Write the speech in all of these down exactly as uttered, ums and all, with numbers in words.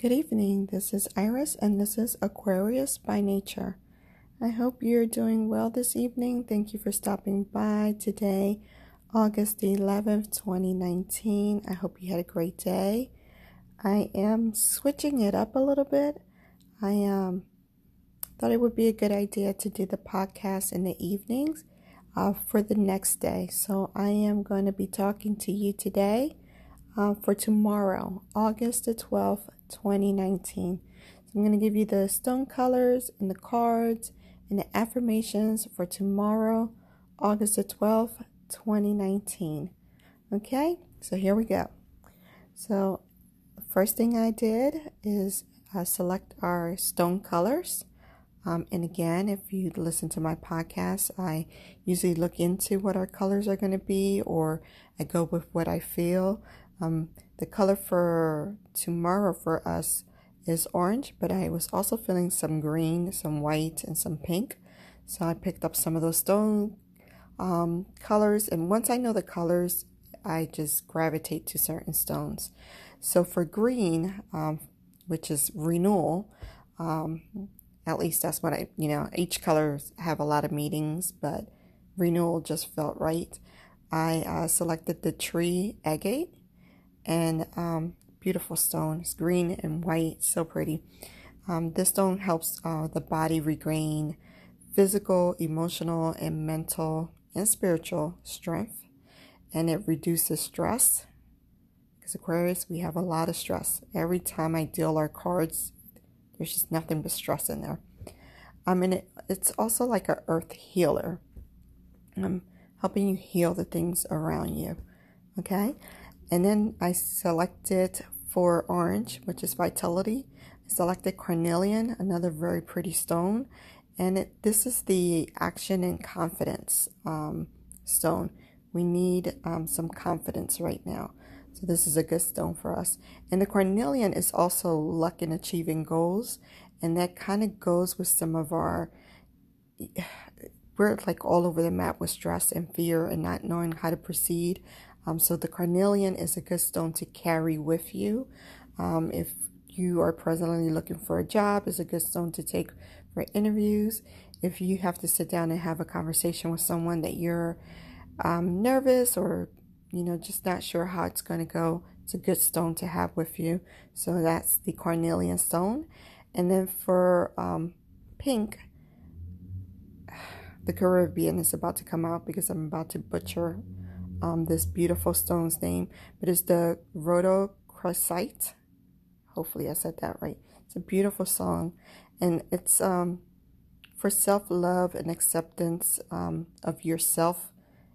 Good evening, this is Iris and this is Aquarius by Nature. I hope you're doing well this evening. Thank you for stopping by today, August the eleventh, twenty nineteen. I hope you had a great day. I am switching it up a little bit. I um, thought it would be a good idea to do the podcast in the evenings uh, for the next day. So I am going to be talking to you today uh, for tomorrow, August the twelfth, twenty nineteen. So I'm going to give you the stone colors and the cards and the affirmations for tomorrow, August the twelfth, twenty nineteen. Okay, so here we go. So the first thing I did is uh, select our stone colors. Um, and again, if you listen to my podcast, I usually look into what our colors are going to be, or I go with what I feel. Um, the color for tomorrow for us is orange, but I was also feeling some green, some white, and some pink. So I picked up some of those stone um, colors, and once I know the colors, I just gravitate to certain stones. So for green, um, which is renewal, um, at least that's what I, you know, each color have a lot of meanings, but renewal just felt right. I uh, selected the Tree Agate. And um, beautiful stone. It's green and white, so pretty. Um, this stone helps uh, the body regain physical, emotional, and mental and spiritual strength. And it reduces stress. Because Aquarius, we have a lot of stress. Every time I deal our cards, there's just nothing but stress in there. Um, and it, it's also like an earth healer. Um, helping you heal the things around you. Okay? And then I selected for orange, which is vitality. I selected carnelian, another very pretty stone. And it, this is the action and confidence um, stone. We need um, some confidence right now. So this is a good stone for us. And the carnelian is also luck in achieving goals. And that kind of goes with some of our... We're like all over the map with stress and fear and not knowing how to proceed. Um, so the carnelian is a good stone to carry with you. Um, if you are presently looking for a job, it's a good stone to take for interviews. If you have to sit down and have a conversation with someone that you're um, nervous or, you know, just not sure how it's going to go, it's a good stone to have with you. So that's the carnelian stone. And then for um, pink, the Caribbean is about to come out because I'm about to butcher Um, this beautiful stone's name, but it's the rhodochrosite. Hopefully I said that right. It's a beautiful song, and it's um, for self-love and acceptance um, of yourself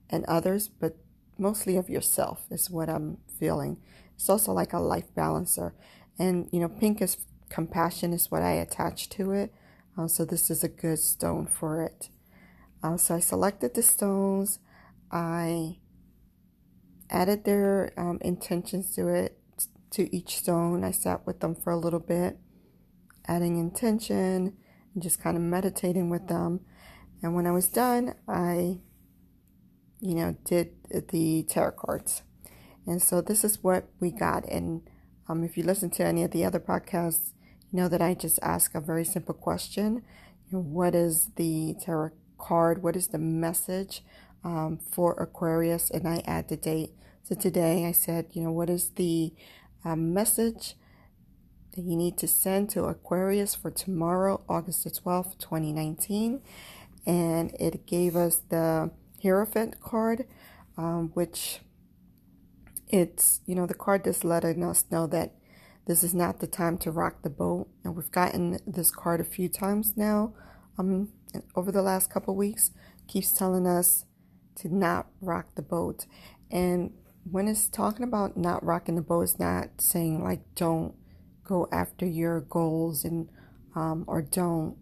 and others, but mostly of yourself is what I'm feeling. It's also like a life balancer, and you know, pink is compassion is what I attach to it. Uh, so this is a good stone for it. Uh, so I selected the stones. I added their um, intentions to it, to each stone. I sat with them for a little bit, adding intention and just kind of meditating with them. And when I was done, I, you know, did the tarot cards. And so this is what we got. And um, if you listen to any of the other podcasts, you know that I just ask a very simple question. You know, what is the tarot card? What is the message Um, for Aquarius? And I add the date. So today I said, you know, what is the um, message that you need to send to Aquarius for tomorrow, August the twelfth, twenty nineteen? And it gave us the Hierophant card, um, which it's, you know, the card that's letting us know that this is not the time to rock the boat. And we've gotten this card a few times now um, over the last couple weeks. Keeps telling us to not rock the boat. And when it's talking about not rocking the boat, it's not saying like don't go after your goals and um or don't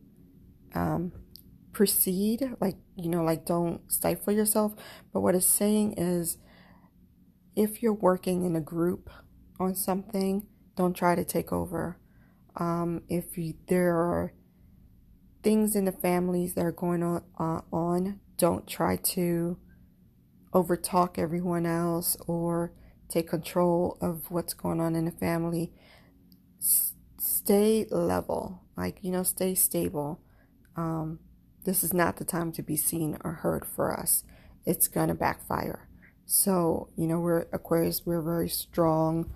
um proceed, like, you know, like don't stifle yourself. But what it's saying is, if you're working in a group on something, don't try to take over. Um if you, there are things in the families that are going on, uh, on don't try to overtalk everyone else or take control of what's going on in the family. S- stay level, like, you know, stay stable. Um, this is not the time to be seen or heard for us. It's going to backfire. So, you know, we're Aquarius, we're very strong.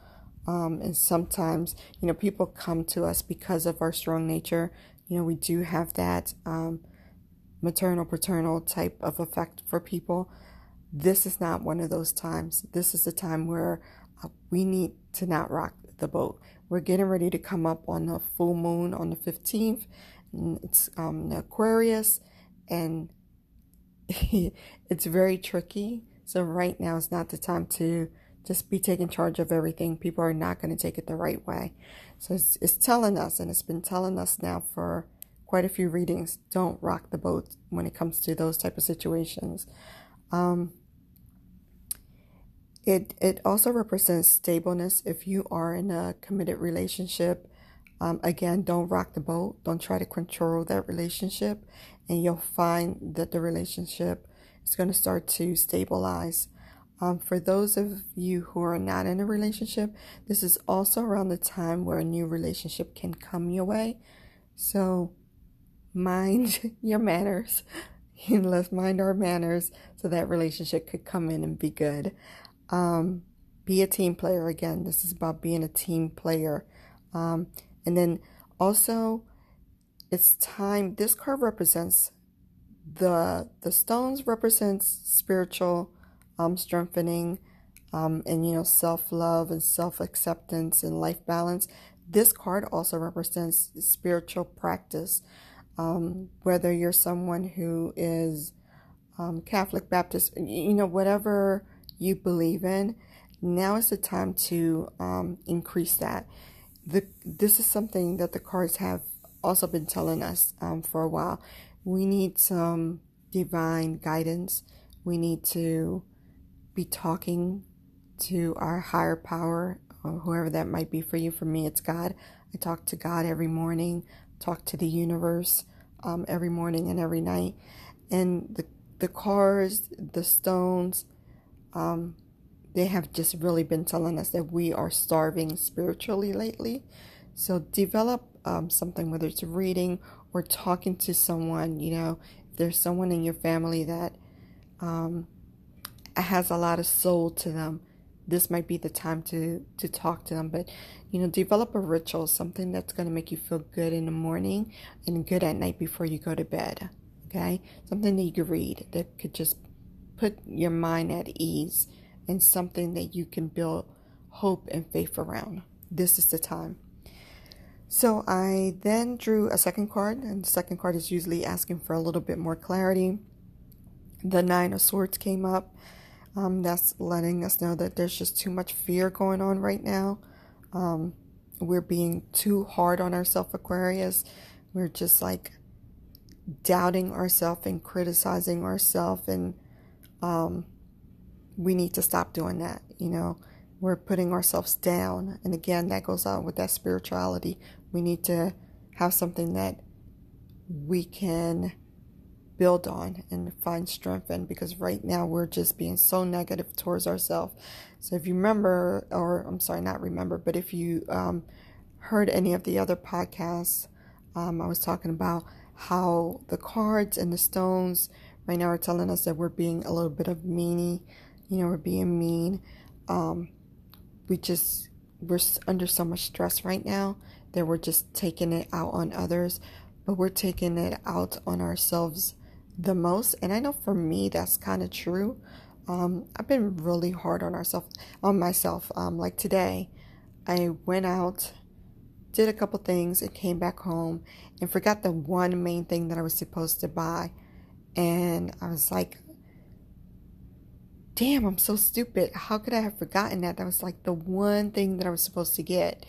Um, and sometimes, you know, people come to us because of our strong nature. You know, we do have that um, maternal, paternal type of effect for people. This is not one of those times. This is a time where uh, we need to not rock the boat. We're getting ready to come up on the full moon on the fifteenth. It's um, Aquarius, and it's very tricky. So right now is not the time to just be taking charge of everything. People are not going to take it the right way. So it's, it's telling us, and it's been telling us now for quite a few readings, don't rock the boat when it comes to those type of situations. Um, it, it also represents stableness. If you are in a committed relationship, um, again, don't rock the boat. Don't try to control that relationship, and you'll find that the relationship is going to start to stabilize. Um, for those of you who are not in a relationship, this is also around the time where a new relationship can come your way. So mind your manners. Let's mind our manners so that relationship could come in and be good. Um, be a team player. Again, this is about being a team player. Um, and then also, it's time. This card represents the the stones represents spiritual um, strengthening, um, and you know, self love and self acceptance and life balance. This card also represents spiritual practice. Um, whether you're someone who is um, Catholic, Baptist, you know, whatever you believe in, now is the time to um, increase that. The, this is something that the cards have also been telling us um, for a while. We need some divine guidance. We need to be talking to our higher power, or whoever that might be for you. For me, it's God. I talk to God every morning. Talk to the universe um, every morning and every night. And the the cards, the stones, um, they have just really been telling us that we are starving spiritually lately. So develop um, something, whether it's reading or talking to someone. You know, if there's someone in your family that um, has a lot of soul to them, this might be the time to, to talk to them. But, you know, develop a ritual, something that's going to make you feel good in the morning and good at night before you go to bed, okay? Something that you could read that could just put your mind at ease, and something that you can build hope and faith around. This is the time. So I then drew a second card, and the second card is usually asking for a little bit more clarity. The Nine of Swords came up. Um, that's letting us know that there's just too much fear going on right now. Um, we're being too hard on ourselves, Aquarius. We're just like doubting ourselves and criticizing ourselves, and um, we need to stop doing that. You know, we're putting ourselves down, and again, that goes on with that spirituality. We need to have something that we can build on and find strength in, because right now we're just being so negative towards ourselves. So if you remember, or I'm sorry, not remember, but if you um, heard any of the other podcasts, um, I was talking about how the cards and the stones right now are telling us that we're being a little bit of meanie, you know, we're being mean. Um, we just, we're under so much stress right now that we're just taking it out on others, but we're taking it out on ourselves the most. And I know for me, that's kind of true. Um, I've been really hard on ourselves, on myself. Um, like today, I went out, did a couple things, and came back home and forgot the one main thing that I was supposed to buy. And I was like, damn, I'm so stupid. How could I have forgotten that? That was like the one thing that I was supposed to get.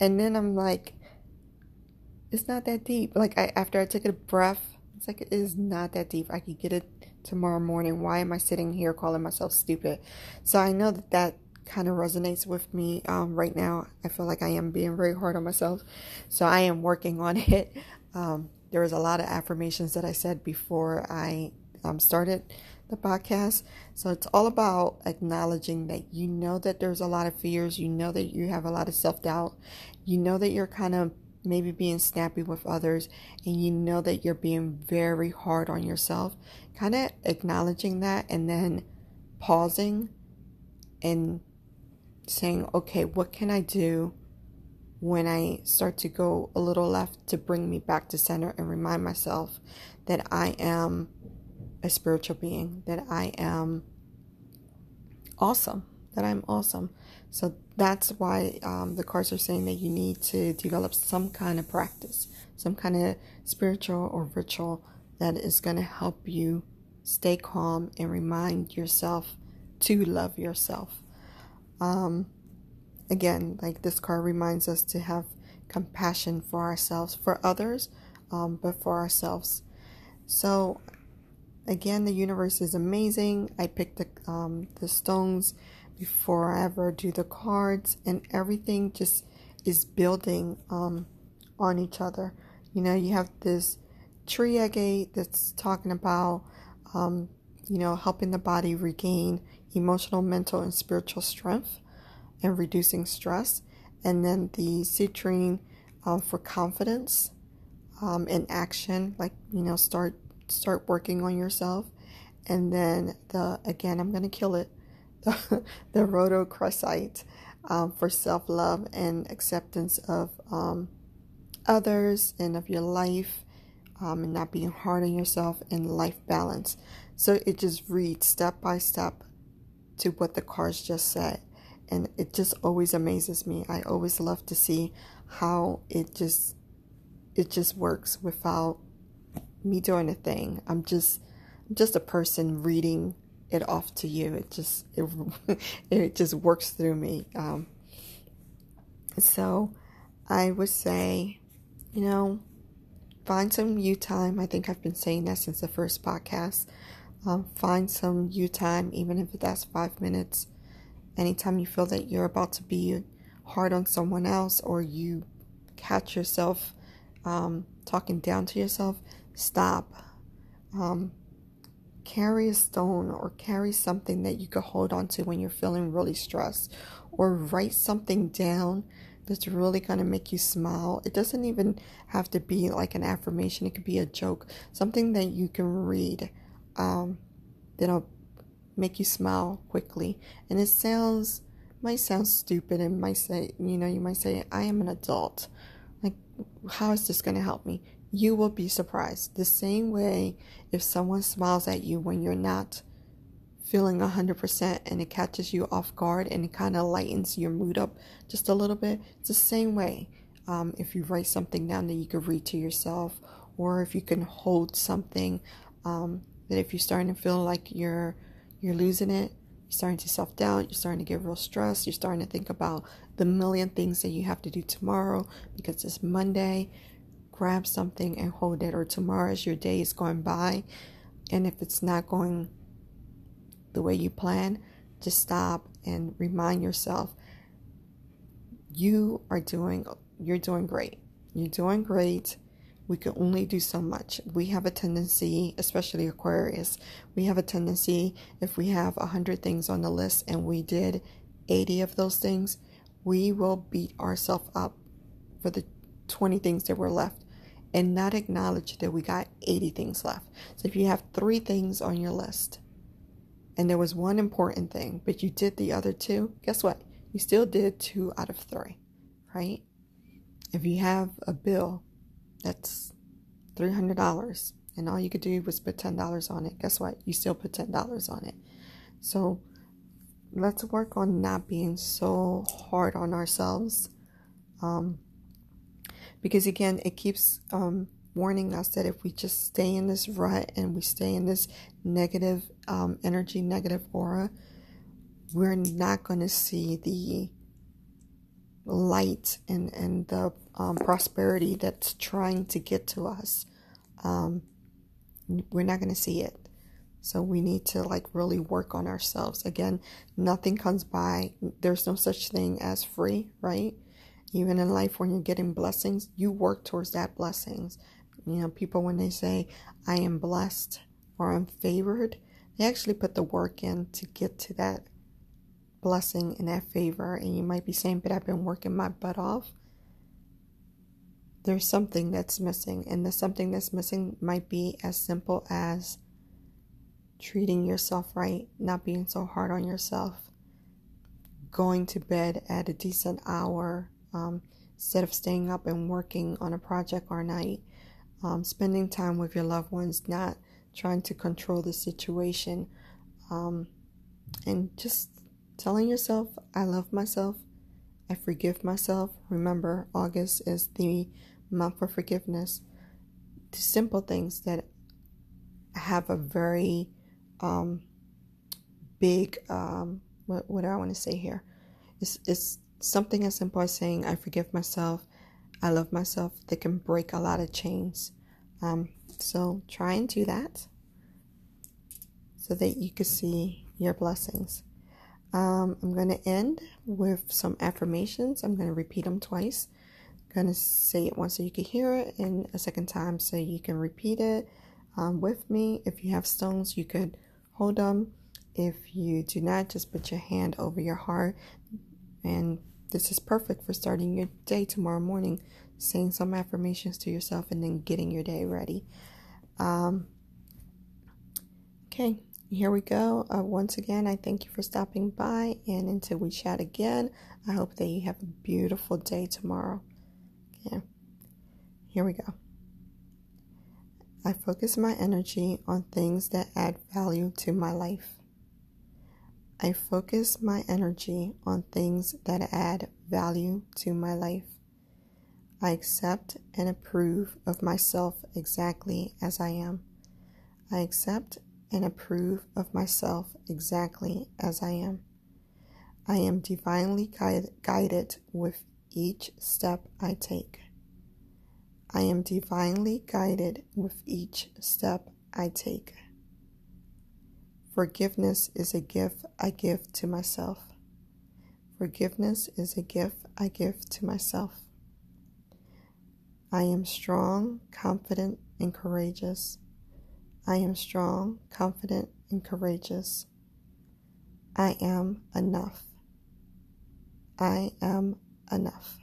And then I'm like, it's not that deep. Like, I, after I took a breath, it's like, it is not that deep. I could get it tomorrow morning. Why am I sitting here calling myself stupid? So I know that that kind of resonates with me um, right now. I feel like I am being very hard on myself. So I am working on it. Um, there was a lot of affirmations that I said before I um, started the podcast. So it's all about acknowledging that you know that there's a lot of fears. You know that you have a lot of self-doubt. You know that you're kind of maybe being snappy with others, and you know that you're being very hard on yourself. Kind of acknowledging that and then pausing and saying, okay, what can I do when I start to go a little left to bring me back to center and remind myself that I am a spiritual being, that I am awesome, that I'm awesome. So that's why um, the cards are saying that you need to develop some kind of practice, some kind of spiritual or ritual that is going to help you stay calm and remind yourself to love yourself. Um, again, like this card reminds us to have compassion for ourselves, for others, um, but for ourselves. So again, the universe is amazing. I picked the, um, the stones before I ever do the cards, and everything just is building um, on each other. You know, you have this tree agate that's talking about, um, you know, helping the body regain emotional, mental, and spiritual strength and reducing stress. And then the citrine um, for confidence um, and action, like, you know, start start working on yourself. And then the, again, I'm going to kill it. The, the rhodochrosite um, for self-love and acceptance of um, others and of your life, um, and not being hard on yourself, and life balance. So it just reads step by step to what the cards just said, and it just always amazes me. I always love to see how it just it just works without me doing a thing. I'm just I'm just a person reading it off to you. It just it, it just works through me. Um, so I would say, you know, find some you time. I think I've been saying that since the first podcast. Um, find some you time, even if that's five minutes. Anytime you feel that you're about to be hard on someone else, or you catch yourself um, talking down to yourself, stop. Um, Carry a stone, or carry something that you could hold on to when you're feeling really stressed, or write something down that's really going to make you smile. It doesn't even have to be like an affirmation. It could be a joke, something that you can read um, that'll make you smile quickly. And it sounds, might sound stupid, and might say, you know, you might say, I am an adult. Like, how is this going to help me? You will be surprised. The same way if someone smiles at you when you're not feeling one hundred percent and it catches you off guard and it kind of lightens your mood up just a little bit, it's the same way um, if you write something down that you could read to yourself, or if you can hold something um, that if you're starting to feel like you're you're losing it, you're starting to self-doubt, you're starting to get real stressed, you're starting to think about the million things that you have to do tomorrow because it's Monday. Grab something and hold it, or tomorrow as your day is going by, and if it's not going the way you plan, just stop and remind yourself, you are doing, you're doing great. You're doing great. We can only do so much. We have a tendency, especially Aquarius, we have a tendency, if we have one hundred things on the list and we did eighty of those things, we will beat ourselves up for the twenty things that were left, and not acknowledge that we got eighty things left. So if you have three things on your list and there was one important thing, but you did the other two, guess what? You still did two out of three, right? If you have a bill that's three hundred dollars and all you could do was put ten dollars on it, guess what? You still put ten dollars on it. So let's work on not being so hard on ourselves. Um, Because again, it keeps um, warning us that if we just stay in this rut and we stay in this negative um, energy, negative aura, we're not going to see the light and, and the um, prosperity that's trying to get to us. Um, we're not going to see it. So we need to like really work on ourselves. Again, nothing comes by. There's no such thing as free, right? Even in life, when you're getting blessings, you work towards that blessings. You know, people, when they say, I am blessed or I'm favored, They actually put the work in to get to that blessing and that favor. And you might be saying, but I've been working my butt off. There's something that's missing, and the something that's missing might be as simple as treating yourself right, not being so hard on yourself, going to bed at a decent hour um, instead of staying up and working on a project all night, um, spending time with your loved ones, not trying to control the situation, um, and just telling yourself, I love myself, I forgive myself. Remember, August is the month for forgiveness. The simple things that have a very um, big, um, what, what do I want to say here? It's, it's something as simple as saying, I forgive myself, I love myself, that can break a lot of chains. Um, so try and do that so that you can see your blessings. Um, I'm going to end with some affirmations. I'm going to repeat them twice. I'm going to say it once so you can hear it, and a second time so you can repeat it um, with me. If you have stones, you could hold them. If you do not, just put your hand over your heart. And this is perfect for starting your day tomorrow morning, saying some affirmations to yourself and then getting your day ready. Um, okay. Here we go. Uh, once again, I thank you for stopping by, and until we chat again, I hope that you have a beautiful day tomorrow. Yeah. Here we go. I focus my energy on things that add value to my life. I focus my energy on things that add value to my life. I accept and approve of myself exactly as I am. I accept and approve of myself exactly as I am. I am divinely guide, guided with each step I take. I am divinely guided with each step I take. Forgiveness is a gift I give to myself. Forgiveness is a gift I give to myself. I am strong, confident, and courageous. I am strong, confident, and courageous. I am enough. I am enough.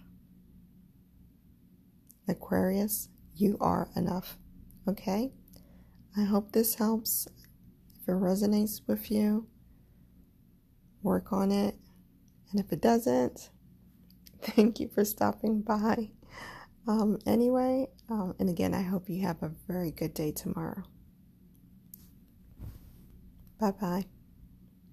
Aquarius, you are enough. Okay? I hope this helps. If it resonates with you, work on it. And if it doesn't, thank you for stopping by. Um, anyway, um, and again, I hope you have a very good day tomorrow. Bye-bye.